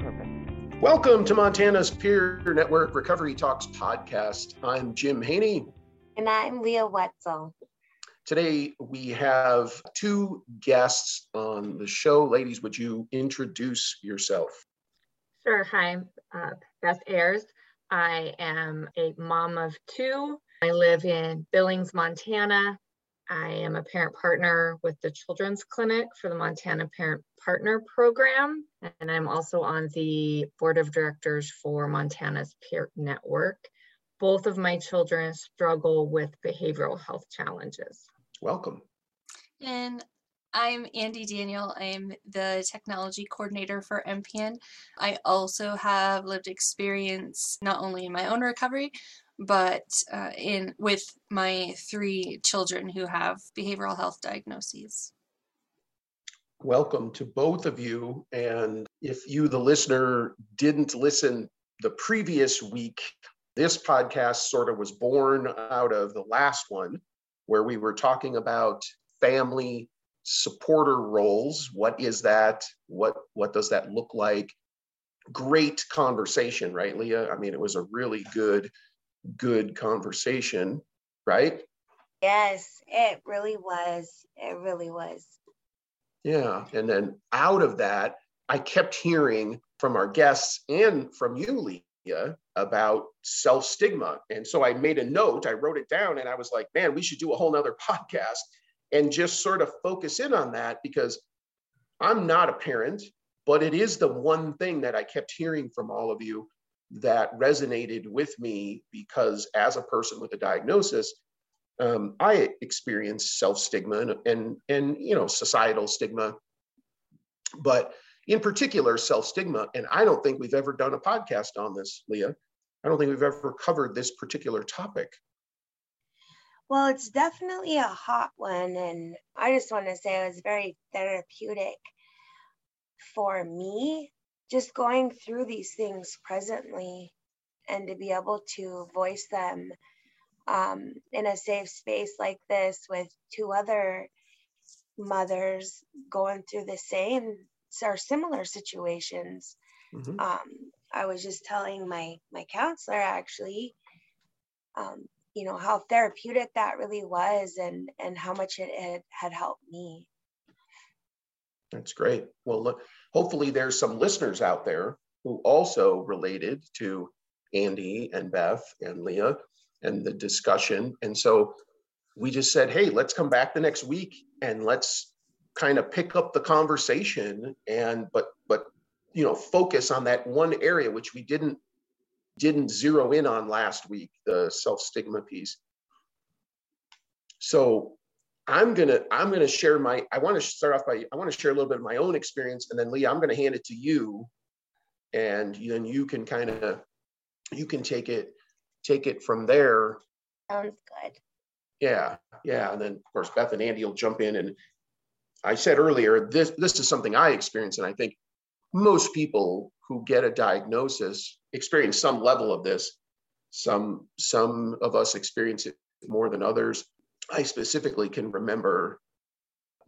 purpose. Welcome to Montana's Peer Network Recovery Talks podcast. I'm Jim Haney. And I'm Leah Wetzel. Today we have two guests on the show. Ladies, would you introduce yourself? Sure. Hi, I'm Beth Ayers. I am a mom of two. I live in Billings, Montana. I am a parent partner with the Children's Clinic for the Montana Parent Partner Program. And I'm also on the board of directors for Montana's Peer Network. Both of my children struggle with behavioral health challenges. Welcome. And I'm Andy Daniel. I'm the technology coordinator for MPN. I also have lived experience not only in my own recovery, but with my three children who have behavioral health diagnoses. Welcome to both of you. And if you, the listener, didn't listen the previous week, this podcast sort of was born out of the last one where we were talking about family supporter roles. What is that? What does that look like? Great conversation, right, Leah? I mean, it was a really good conversation, right? Yes, it really was. It really was. Yeah. And then out of that, I kept hearing from our guests and from you, Leah, about self-stigma. And so I made a note, I wrote it down, and I was like, man, we should do a whole nother podcast and just sort of focus in on that, because I'm not a parent, but it is the one thing that I kept hearing from all of you that resonated with me, because as a person with a diagnosis, I experienced self-stigma and you know, societal stigma, but in particular self-stigma. And I don't think we've ever done a podcast on this, Leah. I don't think we've ever covered this particular topic. Well, it's definitely a hot one, and I just want to say it was very therapeutic for me, just going through these things presently and to be able to voice them in a safe space like this with two other mothers going through the same or similar situations. Mm-hmm. I was just telling my counselor, actually, you know, how therapeutic that really was and how much it had helped me. That's great. Well, look, hopefully there's some listeners out there who also related to Andy and Beth and Leah and the discussion. And so we just said, hey, let's come back the next week and let's kind of pick up the conversation and but you know, focus on that one area which we didn't zero in on last week, the self-stigma piece. So I'm gonna share my. I want to share a little bit of my own experience, and then Leah, I'm gonna hand it to you, and then you can take it from there. Sounds good. Yeah, and then of course Beth and Andy will jump in. And I said earlier, this is something I experienced, and I think most people who get a diagnosis experience some level of this. Some of us experience it more than others. I specifically can remember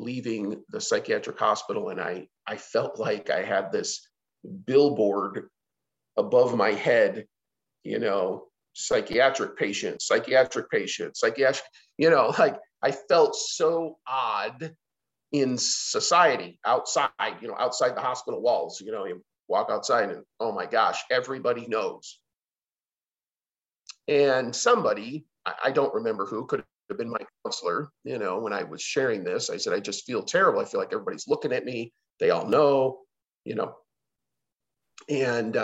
leaving the psychiatric hospital, and I felt like I had this billboard above my head, you know, psychiatric patient, you know, like I felt so odd in society outside the hospital walls. You know, you walk outside and, oh my gosh, everybody knows. And somebody, I don't remember who, could have been my counselor, you know, when I was sharing this, I said, I just feel terrible. I feel like everybody's looking at me. They all know, you know. And,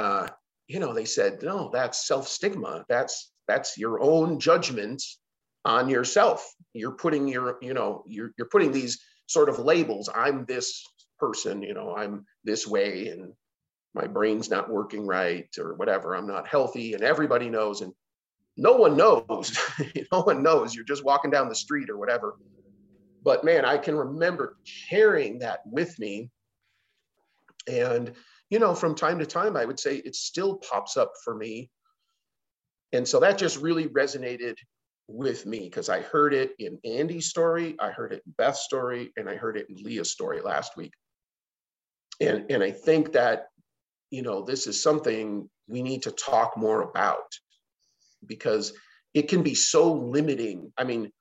you know, they said, no, that's self-stigma. That's your own judgment on yourself. You're putting you're putting these sort of labels. I'm this person, you know, I'm this way, and my brain's not working right or whatever, I'm not healthy, and everybody knows and no one knows, no one knows, you're just walking down the street or whatever. But man, I can remember carrying that with me. And, you know, from time to time, I would say it still pops up for me. And so that just really resonated with me because I heard it in Andy's story, I heard it in Beth's story, and I heard it in Leah's story last week. And I think that, you know, this is something we need to talk more about because it can be so limiting. I mean,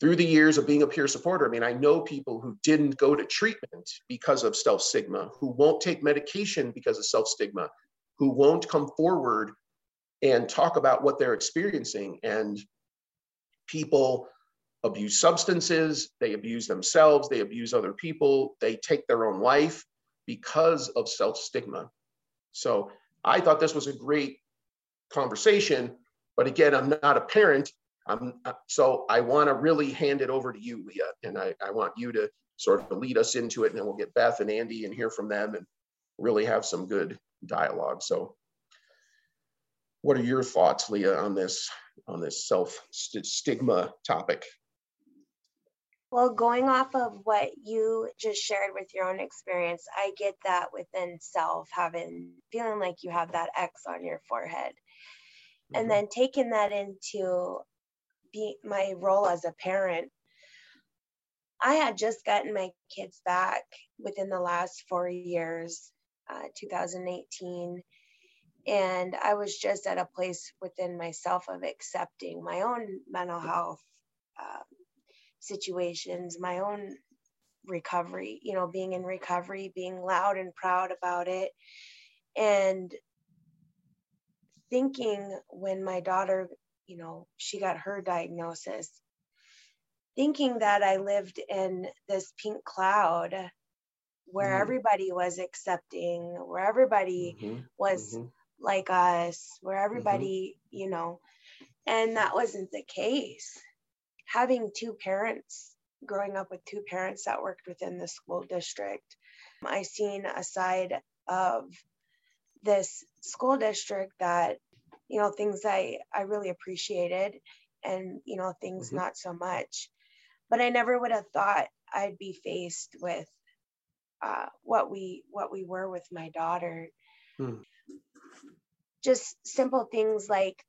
through the years of being a peer supporter, I mean, I know people who didn't go to treatment because of self-stigma, who won't take medication because of self-stigma, who won't come forward and talk about what they're experiencing. And people abuse substances, they abuse themselves, they abuse other people, they take their own life because of self-stigma. So I thought this was a great conversation, but again, I'm not a parent, so I want to really hand it over to you, Leah, and I want you to sort of lead us into it, and then we'll get Beth and Andy and hear from them and really have some good dialogue. So what are your thoughts, Leah, on this self-stigma topic? Well, going off of what you just shared with your own experience, I get that within self, feeling like you have that X on your forehead. Mm-hmm. And then taking that into my role as a parent, I had just gotten my kids back within the last 4 years, 2018. And I was just at a place within myself of accepting my own mental health situations, my own recovery, you know, being in recovery, being loud and proud about it. And thinking when my daughter, you know, she got her diagnosis, thinking that I lived in this pink cloud where everybody was accepting, where everybody was like us, where everybody, you know, and that wasn't the case. Having two parents, growing up with two parents that worked within the school district, I seen a side of this school district that, you know, things I really appreciated and, you know, things not so much, but I never would have thought I'd be faced with what we were with my daughter. Just simple things like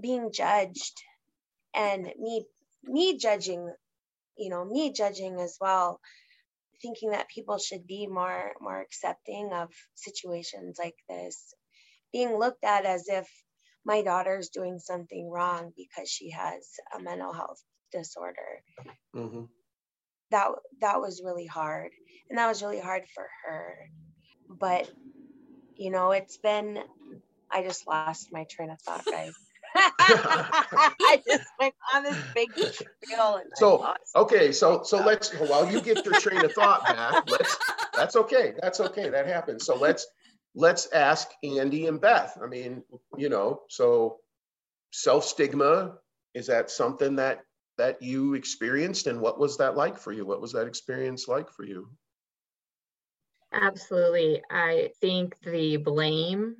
being judged and me judging, you know, me judging as well, thinking that people should be more accepting of situations like this, being looked at as if my daughter's doing something wrong because she has a mental health disorder. That was really hard, and that was really hard for her. But, you know, I just lost my train of thought, guys. I just went on this big trail. So let's, while you get your train of thought back, that's okay. That happens. So let's ask Andy and Beth. I mean, you know, so self-stigma, is that something that you experienced, and what was that like for you? What was that experience like for you? Absolutely. I think the blame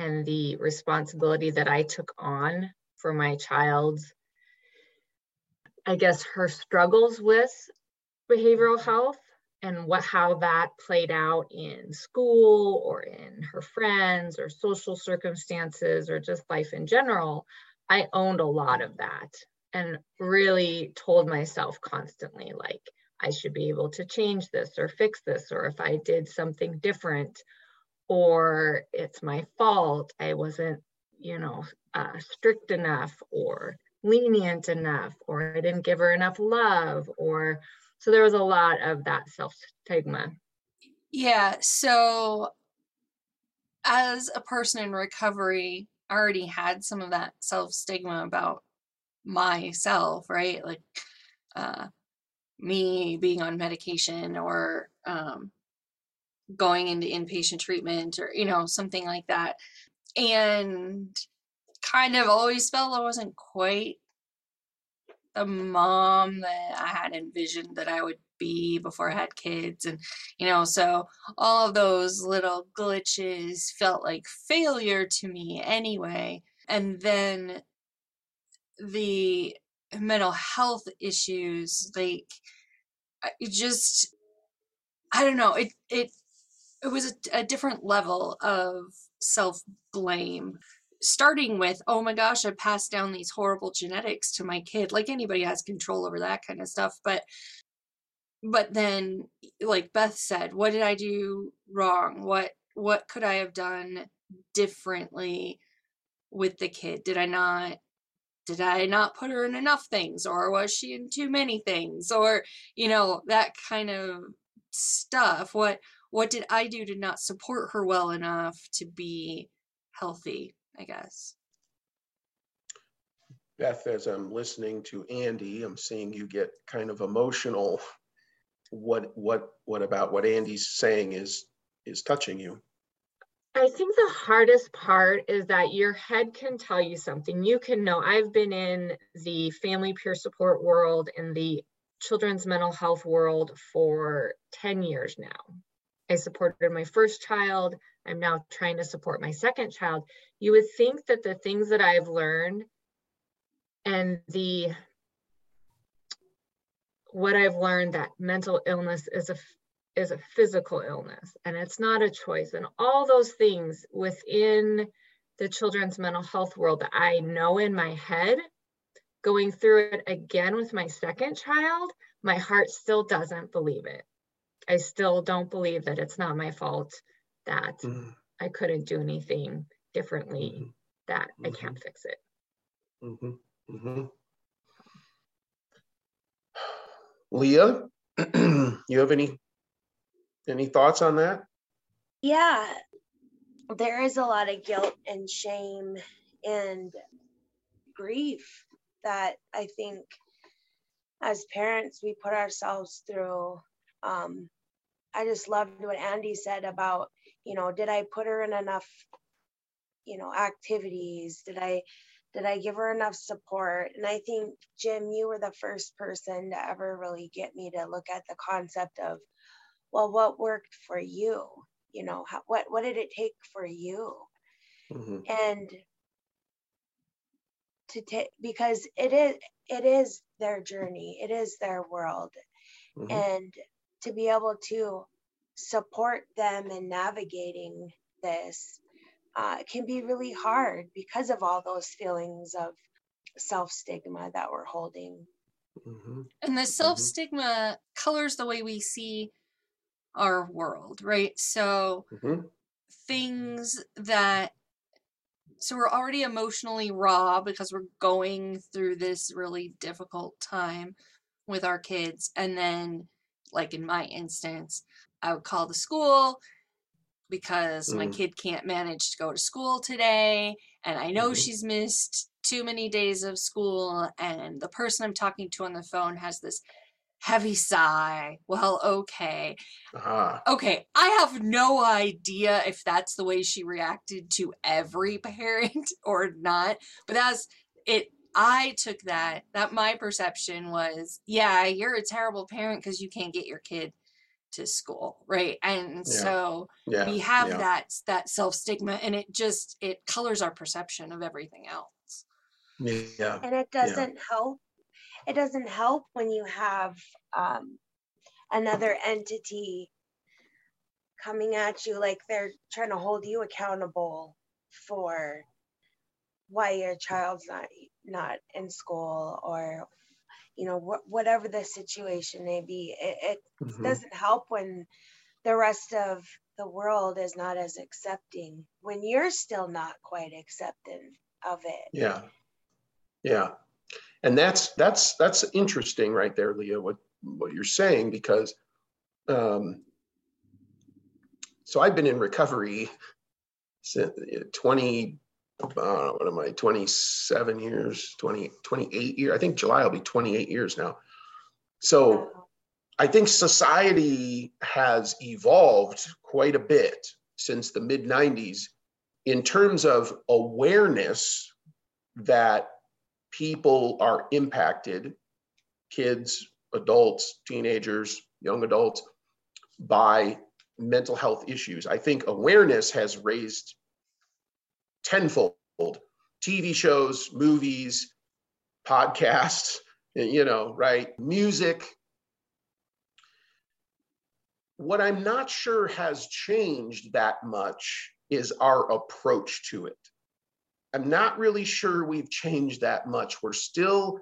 and the responsibility that I took on for my child, I guess her struggles with behavioral health and how that played out in school or in her friends or social circumstances or just life in general, I owned a lot of that and really told myself constantly, like, I should be able to change this or fix this, or if I did something different, or it's my fault, I wasn't, you know, strict enough or lenient enough, or I didn't give her enough love, or so there was a lot of that self-stigma. Yeah, so as a person in recovery, I already had some of that self-stigma about myself, right? Like me being on medication or going into inpatient treatment or, you know, something like that. And kind of always felt I wasn't quite the mom that I had envisioned that I would be before I had kids. And, you know, so all of those little glitches felt like failure to me anyway. And then the mental health issues, like, it just, I don't know, it was a different level of self-blame. Starting with, oh my gosh, I passed down these horrible genetics to my kid. Like, anybody has control over that kind of stuff. But then, like Beth said, what did I do wrong? What could I have done differently with the kid? Did I not put her in enough things, or was she in too many things, or, you know, that kind of stuff? What did I do to not support her well enough to be healthy, I guess? Beth, as I'm listening to Andy, I'm seeing you get kind of emotional. What about what Andy's saying is touching you? I think the hardest part is that your head can tell you something. You can know. I've been in the family peer support world and the children's mental health world for 10 years now. I supported my first child. I'm now trying to support my second child. You would think that the things that I've learned and what I've learned, that mental illness is a physical illness, and it's not a choice. And all those things within the children's mental health world that I know in my head, going through it again with my second child, my heart still doesn't believe it. I still don't believe that it's not my fault, that I couldn't do anything differently, that I can't fix it. Leah, you have any thoughts on that? Yeah, there is a lot of guilt and shame and grief that I think as parents we put ourselves through. I just loved what Andy said about, you know, did I put her in enough, you know, activities? Did I give her enough support? And I think, Jim, you were the first person to ever really get me to look at the concept of, well, what worked for you? You know, what did it take for you? And to take, because it is their journey, it is their world, and to be able to support them in navigating this can be really hard because of all those feelings of self-stigma that we're holding. And the self-stigma colors the way we see our world, right? So things that, so we're already emotionally raw because we're going through this really difficult time with our kids. And then, like in my instance, I would call the school because my kid can't manage to go to school today. And I know she's missed too many days of school. And the person I'm talking to on the phone has this heavy sigh. Well, okay. Okay. I have no idea if that's the way she reacted to every parent or not, but that's it. I took that my perception was, yeah, you're a terrible parent because you can't get your kid to school, right? And so we have that self-stigma, and it colors our perception of everything else. Yeah. And it doesn't help. It doesn't help when you have another entity coming at you like they're trying to hold you accountable for why your child's not in school, or, you know, whatever the situation may be. It doesn't help when the rest of the world is not as accepting, when you're still not quite accepting of it. Yeah. And that's interesting right there, Leah, what you're saying, because so I've been in recovery since 27 years, 28 years. I think July will be 28 years now. So I think society has evolved quite a bit since the mid 90s in terms of awareness that people are impacted, kids, adults, teenagers, young adults by mental health issues. I think awareness has raised tenfold. TV shows, movies, podcasts, you know, right? Music. What I'm not sure has changed that much is our approach to it. I'm not really sure we've changed that much. We're still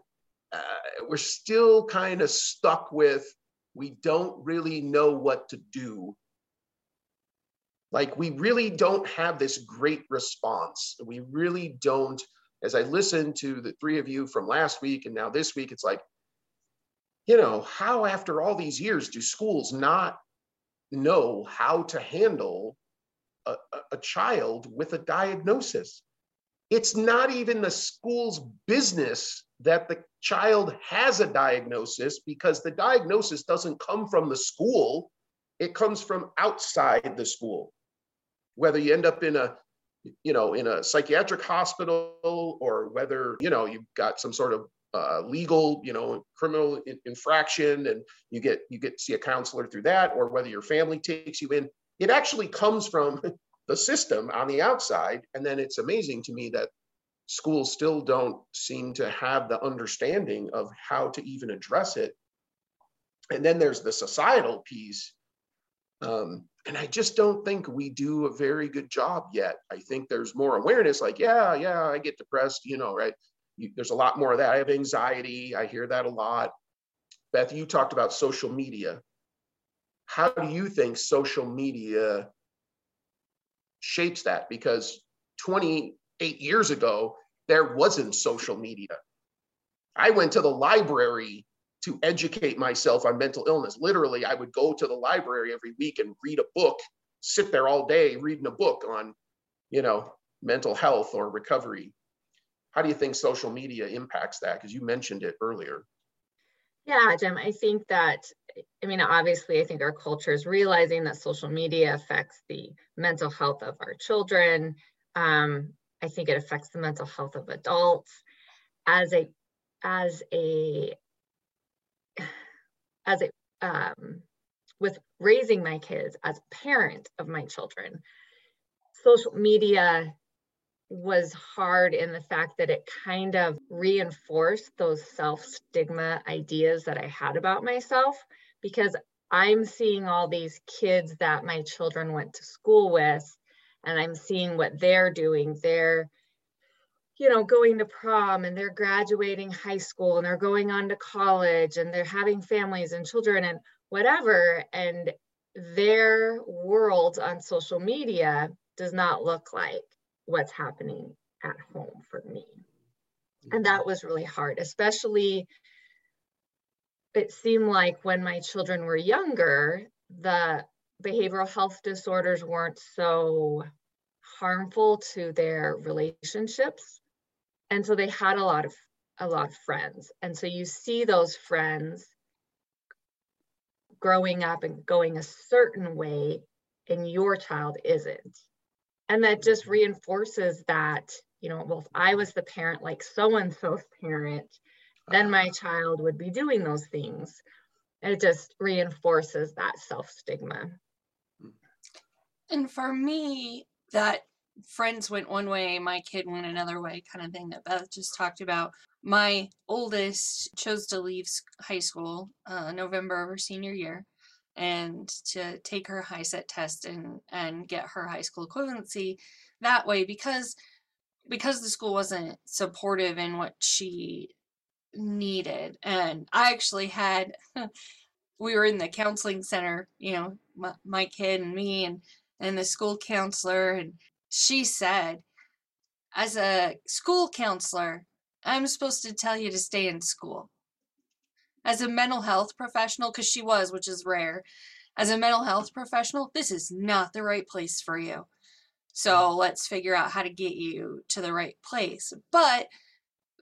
kind of stuck with, we don't really know what to do. Like, we really don't have this great response. We really don't. As I listened to the three of you from last week and now this week, it's like, you know, how after all these years do schools not know how to handle a child with a diagnosis? It's not even the school's business that the child has a diagnosis, because the diagnosis doesn't come from the school. It comes from outside the school. Whether you end up in a, you know, in a psychiatric hospital, or whether, you know, you've got some sort of legal, you know, criminal infraction, and you get to see a counselor through that, or whether your family takes you in, it actually comes from the system on the outside. And then it's amazing to me that schools still don't seem to have the understanding of how to even address it. And then there's the societal piece. And I just don't think we do a very good job yet. I think there's more awareness, like, yeah, I get depressed, you know, right? There's a lot more of that. I have anxiety. I hear that a lot. Beth, you talked about social media. How do you think social media shapes that? Because 28 years ago, there wasn't social media. I went to the library to educate myself on mental illness. Literally, I would go to the library every week and read a book, sit there all day reading a book on, you know, mental health or recovery. How do you think social media impacts that? Because you mentioned it earlier. Yeah, Jim, I think that, I mean, obviously, I think our culture is realizing that social media affects the mental health of our children. I think it affects the mental health of adults. With raising my kids, as a parent of my children, social media was hard in the fact that it kind of reinforced those self-stigma ideas that I had about myself, because I'm seeing all these kids that my children went to school with, and I'm seeing what they're doing. They're, you know, going to prom, and they're graduating high school, and they're going on to college, and they're having families and children and whatever. And their world on social media does not look like what's happening at home for me. And that was really hard, especially it seemed like when my children were younger, the behavioral health disorders weren't so harmful to their relationships. And so they had a lot of friends. And so you see those friends growing up and going a certain way, and your child isn't. And that just reinforces that, you know, well, if I was the parent like so-and-so's parent, then my child would be doing those things. And it just reinforces that self-stigma. And for me, that friends went one way, my kid went another way kind of thing that Beth just talked about. My oldest chose to leave high school November of her senior year, and to take her HISET test and get her high school equivalency that way, because the school wasn't supportive in what she needed. And I actually had, we were in the counseling center, you know, my kid and me and the school counselor, and she said, as a school counselor, I'm supposed to tell you to stay in school. As a mental health professional, because she was, which is rare, as a mental health professional, this is not the right place for you. So let's figure out how to get you to the right place. But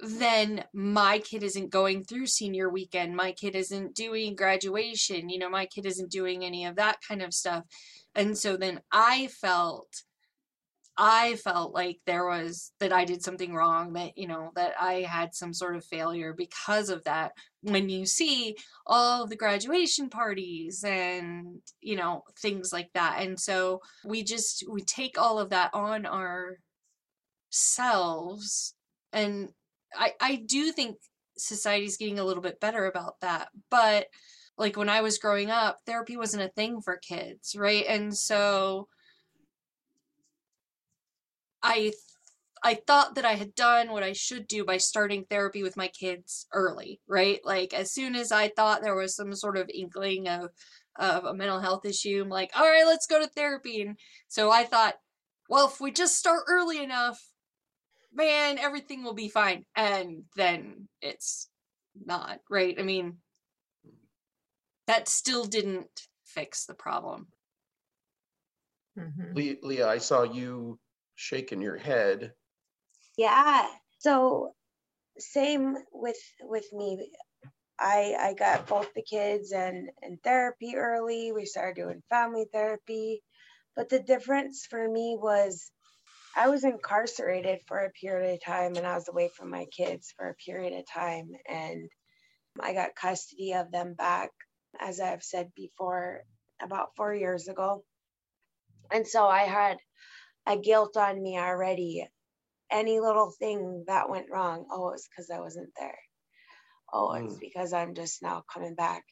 then my kid isn't going through senior weekend. My kid isn't doing graduation. You know, my kid isn't doing any of that kind of stuff. And so then I felt I felt like there was, that I did something wrong, that, you know, that I had some sort of failure because of that. When you see all of the graduation parties and, you know, things like that. And so we take all of that on ourselves. And I do think society's getting a little bit better about that. But like when I was growing up, therapy wasn't a thing for kids, right? And so I thought that I had done what I should do by starting therapy with my kids early, right? Like as soon as I thought there was some sort of inkling of a mental health issue, I'm like, all right, let's go to therapy. And so I thought, well, if we just start early enough, man, everything will be fine. And then it's not, right? I mean, that still didn't fix the problem. Mm-hmm. Leah, I saw you shaking your head. Yeah. So same with me. I got both the kids in therapy early. We started doing family therapy. But the difference for me was I was incarcerated for a period of time, and I was away from my kids for a period of time. And I got custody of them back, as I've said before, about 4 years ago. And so I had a guilt on me already. Any little thing that went wrong, oh, it's because I wasn't there. Oh, it's because I'm just now coming back.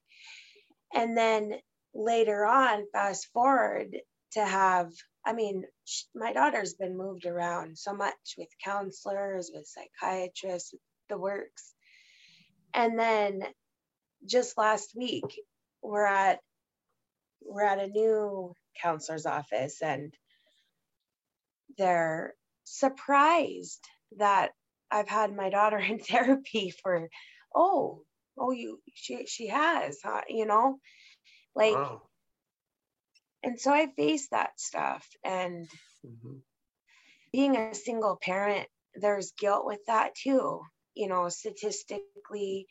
And then later on, fast forward to have, I mean, my daughter's been moved around so much with counselors, with psychiatrists, the works. And then just last week, we're at a new counselor's office, and they're surprised that I've had my daughter in therapy for, she has, huh? You know, like, wow. And so I faced that stuff, and being a single parent, there's guilt with that too. You know, statistically,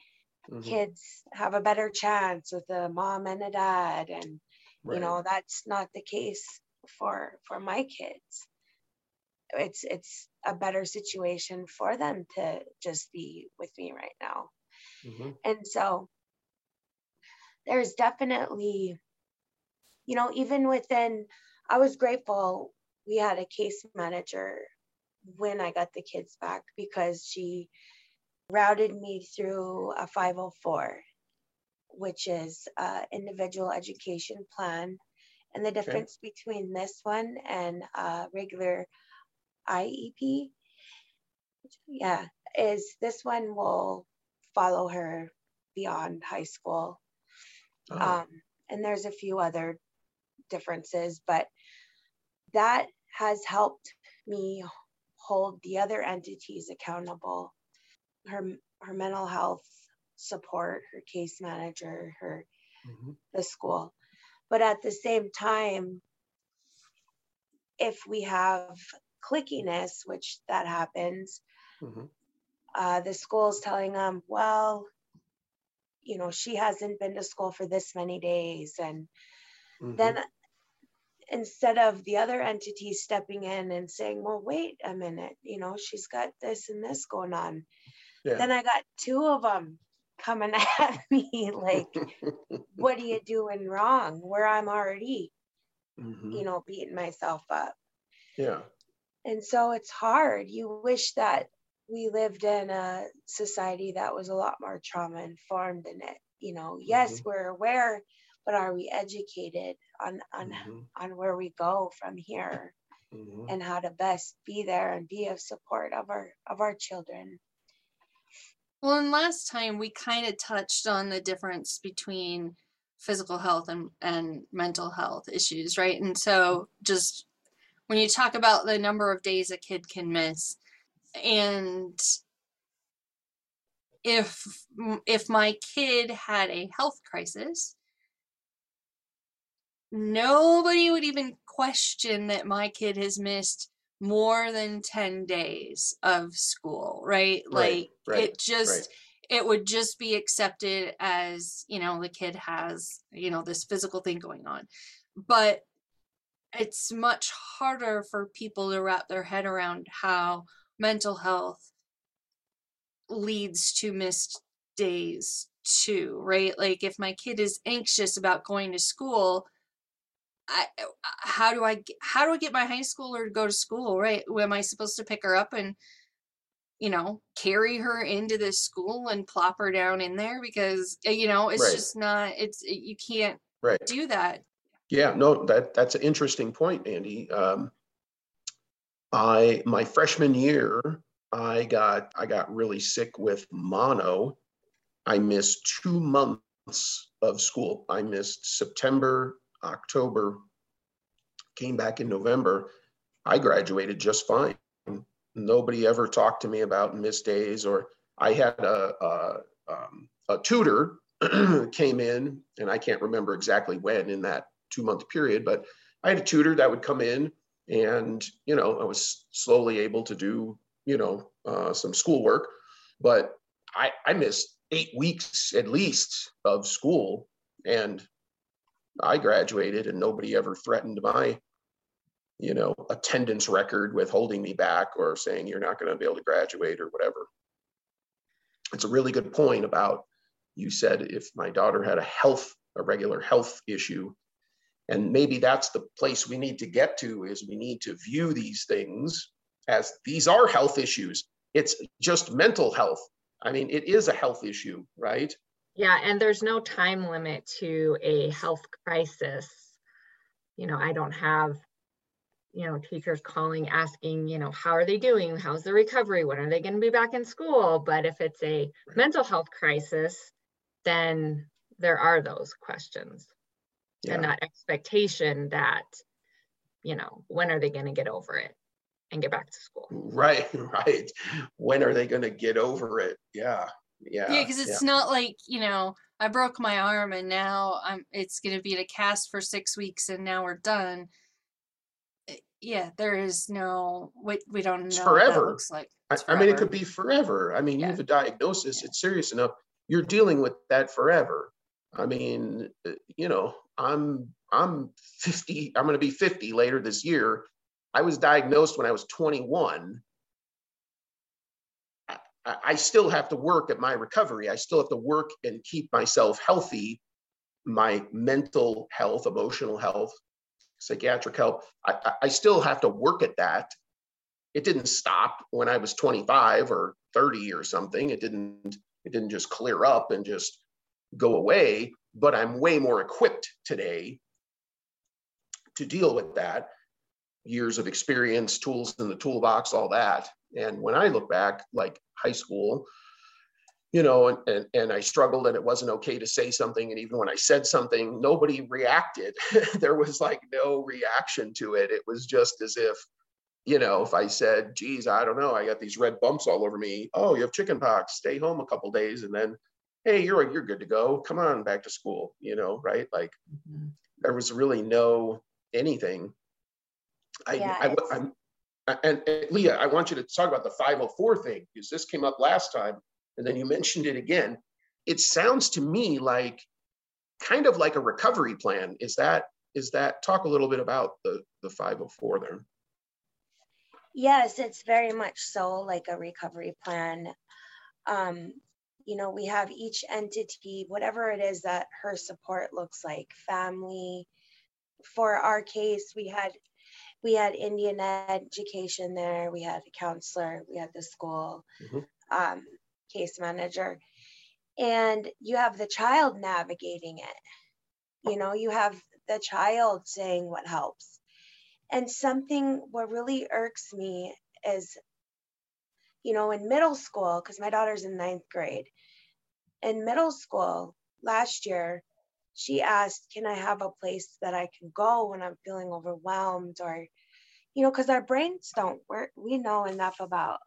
kids have a better chance with a mom and a dad, and right. You know, that's not the case for my kids. It's a better situation for them to just be with me right now. And so there's definitely, you know, even within, I was grateful we had a case manager when I got the kids back, because she routed me through a 504, which is individual education plan. And the difference between this one and regular IEP, is this one will follow her beyond high school. And there's a few other differences, but that has helped me hold the other entities accountable. Her mental health support, her case manager, her the school. But at the same time, if we have clickiness, which that happens, the school's telling them, well, you know, she hasn't been to school for this many days. And then instead of the other entity stepping in and saying, well, wait a minute, you know, she's got this and this going on. Then I got two of them coming at me like, what are you doing wrong? Where I'm already, you know, beating myself up. And so it's hard. You wish that we lived in a society that was a lot more trauma informed in it. You know, yes, we're aware, but are we educated on where we go from here and how to best be there and be of support of our children? Well, and last time we kind of touched on the difference between physical health and mental health issues, right? And so just when you talk about the number of days a kid can miss, and if my kid had a health crisis, nobody would even question that my kid has missed more than 10 days of school, right? It would just be accepted as, you know, the kid has, you know, this physical thing going on. But it's much harder for people to wrap their head around how mental health leads to missed days too, right? Like if my kid is anxious about going to school, how do I get my high schooler to go to school, right? Am I supposed to pick her up and, you know, carry her into this school and plop her down in there? Because, you know, it's right. Just not, it's, you can't right. do that. Yeah, no, that's an interesting point, Andy. My freshman year, I got really sick with mono. I missed 2 months of school. I missed September, October, came back in November. I graduated just fine. Nobody ever talked to me about missed days, or I had a tutor came in, and I can't remember exactly when in that 2 month period, but I had a tutor that would come in, and, you know, I was slowly able to do, you know, some schoolwork, but I missed 8 weeks at least of school, and I graduated, and nobody ever threatened my, you know, attendance record with holding me back or saying you're not going to be able to graduate or whatever. It's a really good point about, you said, if my daughter had a regular health issue, and maybe that's the place we need to get to, is we need to view these things as these are health issues. It's just mental health. I mean, it is a health issue, right? Yeah, and there's no time limit to a health crisis. You know, I don't have, you know, teachers calling asking, you know, how are they doing? How's the recovery? When are they going to be back in school? But if it's a mental health crisis, then there are those questions. Yeah. And that expectation that, you know, when are they going to get over it and get back to school? Right, right. When are they going to get over it? Yeah. Yeah, because it's not like, you know, I broke my arm and now it's going to be in a cast for 6 weeks and now we're done. Yeah, there is no, we don't know. It's forever. What that looks like. It's forever. I mean, it could be forever. I mean, yeah. You have a diagnosis, yeah. It's serious enough. You're dealing with that forever. I mean, you know, I'm going to be 50 later this year. I was diagnosed when I was 21. I still have to work at my recovery. I still have to work and keep myself healthy, my mental health, emotional health, psychiatric health. I still have to work at that. It didn't stop when I was 25 or 30 or something. It didn't just clear up and just go away, but I'm way more equipped today to deal with that. Years of experience, tools in the toolbox, all that. And when I look back, like high school, you know, and I struggled, and it wasn't okay to say something. And even when I said something, nobody reacted. There was like no reaction to it. It was just as if, you know, if I said, geez, I don't know, I got these red bumps all over me. Oh, you have chickenpox, stay home a couple days. And then, hey, you're good to go. Come on back to school, you know, right? Like there was really no anything. And Leah, I want you to talk about the 504 thing, because this came up last time, and then you mentioned it again. It sounds to me like kind of like a recovery plan. Is that talk a little bit about the 504 there? Yes, it's very much so like a recovery plan. You know, we have each entity, whatever it is that her support looks like, family. For our case, we had Indian education there, we had a counselor, we had the school case manager, and you have the child navigating it. You know, you have the child saying what helps. And something what really irks me is, you know, in middle school, because my daughter's in 9th grade, in middle school last year, she asked, can I have a place that I can go when I'm feeling overwhelmed? Or, you know, because our brains don't work. We know enough about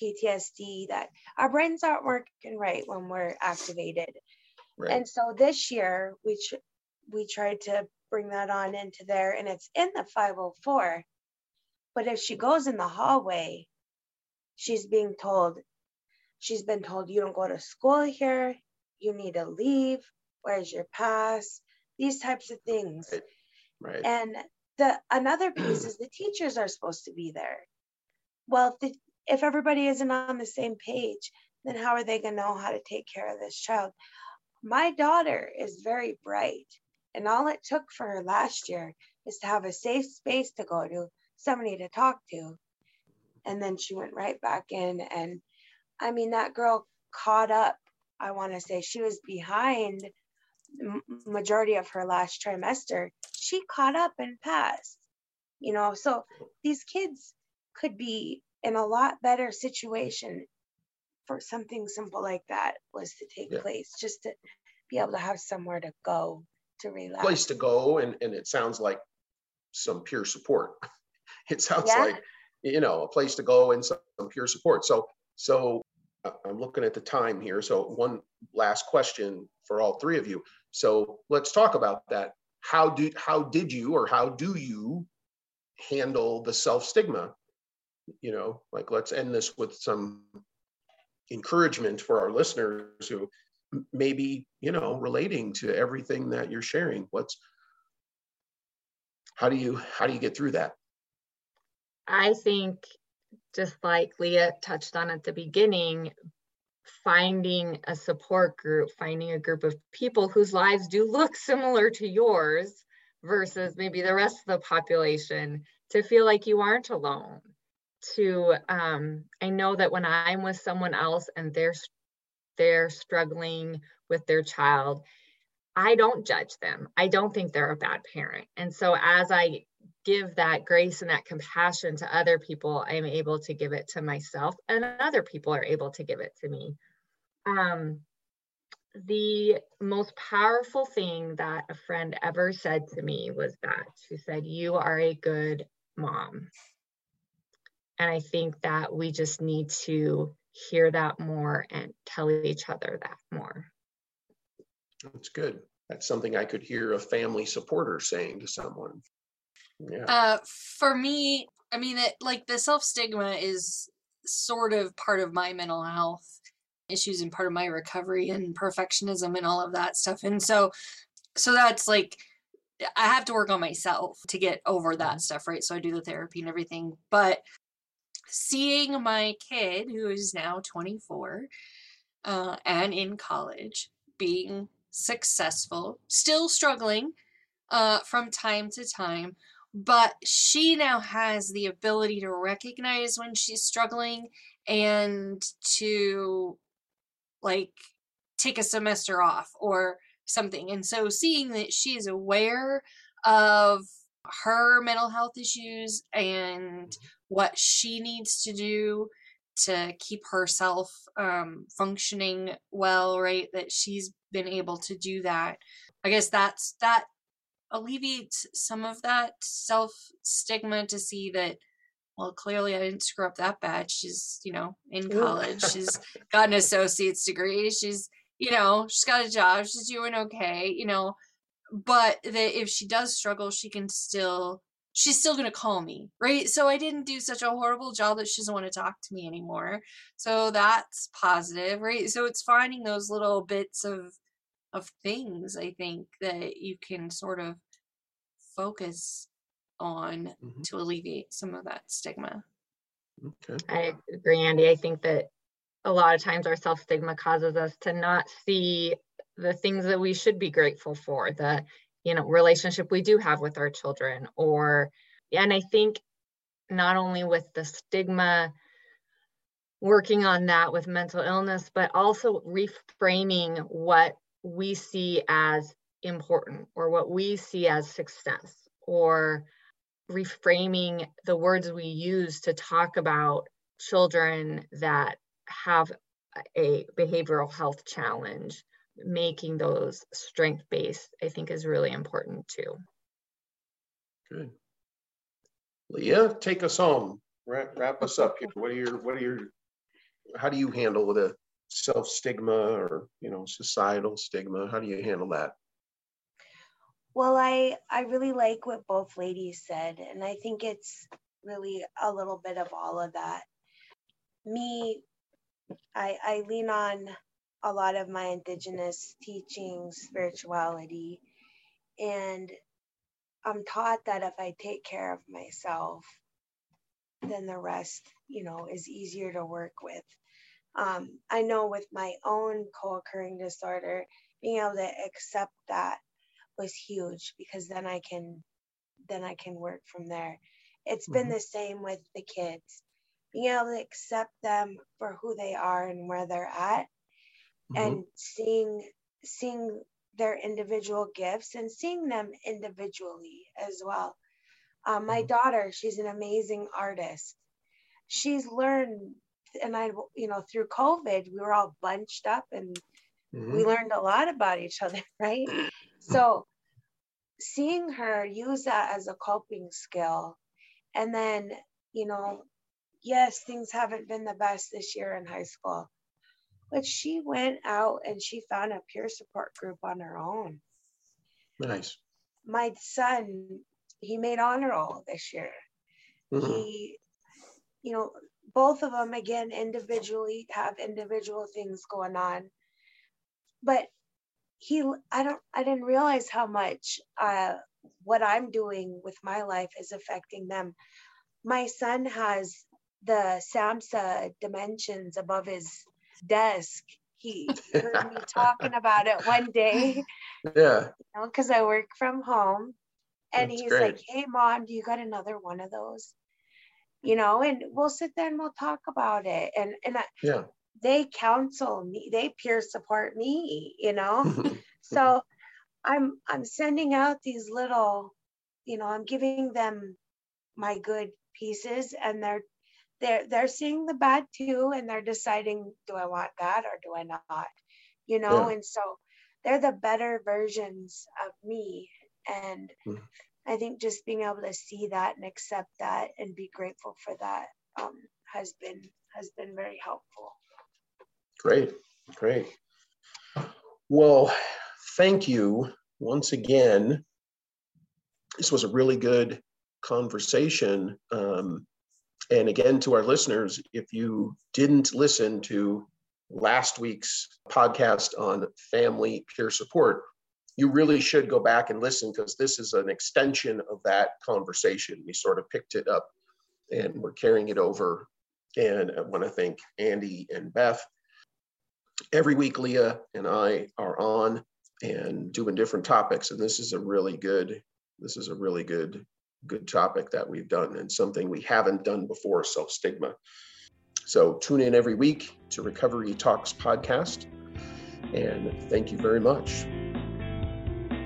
PTSD that our brains aren't working right when we're activated. Right. And so this year, we tried to bring that on into there, and it's in the 504. But if she goes in the hallway, she's been told, you don't go to school here, you need to leave. Where's your pass? These types of things. Right. Right. And Another piece is the teachers are supposed to be there. Well, if everybody isn't on the same page, then how are they going to know how to take care of this child? My daughter is very bright, and all it took for her last year is to have a safe space to go to, somebody to talk to. And then she went right back in. And I mean, that girl caught up. I want to say she was behind the majority of her last trimester. She caught up and passed, you know? So these kids could be in a lot better situation for something simple like that was to take place, just to be able to have somewhere to go, to relax. Place to go, and it sounds like some peer support. It sounds like, you know, a place to go and some peer support. So I'm looking at the time here. So one last question for all three of you. So let's talk about that. How do you handle the self-stigma? You know, like, let's end this with some encouragement for our listeners who may be, you know, relating to everything that you're sharing. How do you get through that? I think, just like Leah touched on at the beginning, finding a support group, finding a group of people whose lives do look similar to yours versus maybe the rest of the population, to feel like you aren't alone. I know that when I'm with someone else and they're struggling with their child, I don't judge them. I don't think they're a bad parent. And so as I give that grace and that compassion to other people, I'm able to give it to myself, and other people are able to give it to me. The most powerful thing that a friend ever said to me was that she said, "You are a good mom." And I think that we just need to hear that more and tell each other that more. That's good. That's something I could hear a family supporter saying to someone. Yeah. For me, I mean, the self-stigma is sort of part of my mental health issues and part of my recovery and perfectionism and all of that stuff. And so that's like, I have to work on myself to get over that stuff, right? So I do the therapy and everything, but seeing my kid, who is now 24 and in college, being successful, still struggling from time to time, but she now has the ability to recognize when she's struggling and to take a semester off or something. And so seeing that she is aware of her mental health issues and what she needs to do to keep herself functioning well, right? That she's been able to do that. I guess that alleviates some of that self-stigma, to see that, well, clearly I didn't screw up that bad. She's, you know, in college, she's got an associate's degree. She's, you know, she's got a job, she's doing okay, you know, but that if she does struggle, she's still going to call me, right? So I didn't do such a horrible job that she doesn't want to talk to me anymore. So that's positive, right? So it's finding those little bits of things, I think, that you can sort of focus on to alleviate some of that stigma. Okay. I agree, Andy. I think that a lot of times our self-stigma causes us to not see the things that we should be grateful for, the relationship we do have with our children, and I think not only with the stigma, working on that with mental illness, but also reframing what we see as important or what we see as success, or reframing the words we use to talk about children that have a behavioral health challenge. Making those strength-based, I think, is really important too. Good. Leah, take us home. Wrap us up here. How do you handle the self-stigma or, you know, societal stigma? How do you handle that? Well, I really like what both ladies said, and I think it's really a little bit of all of that. Me, I lean on a lot of my indigenous teachings, spirituality, and I'm taught that if I take care of myself, then the rest, you know, is easier to work with. I know with my own co-occurring disorder, being able to accept that was huge, because then I can work from there. It's been the same with the kids, being able to accept them for who they are and where they're at, and seeing their individual gifts and seeing them individually as well. My daughter, she's an amazing artist. She's learned, and I, you know, through COVID, we were all bunched up and we learned a lot about each other, right? So seeing her use that as a coping skill, and then, you know, yes, things haven't been the best this year in high school, but she went out and she found a peer support group on her own. Nice. My son, he made honor roll this year. He, you know, both of them, again, individually have individual things going on, but I didn't realize how much what I'm doing with my life is affecting them. My son has the SAMHSA dimensions above his desk. He heard me talking about it one day. Yeah. You know, because I work from home, and that's he's great. Like, "Hey, Mom, do you got another one of those?" You know, and we'll sit there and we'll talk about it, and they counsel me, they peer support me, you know. So I'm sending out these little, you know, I'm giving them my good pieces, and they're seeing the bad too, and they're deciding, do I want that or do I not, you know? Yeah. And so they're the better versions of me, and I think just being able to see that and accept that and be grateful for that has been very helpful. Great. Well, thank you once again. This was a really good conversation. And again, to our listeners, if you didn't listen to last week's podcast on family peer support, you really should go back and listen, because this is an extension of that conversation. We sort of picked it up and we're carrying it over. And I want to thank Andy and Beth. Every week, Leah and I are on and doing different topics. And this is a really good, good topic that we've done, and something we haven't done before, self-stigma. So tune in every week to Recovery Talks podcast, and thank you very much.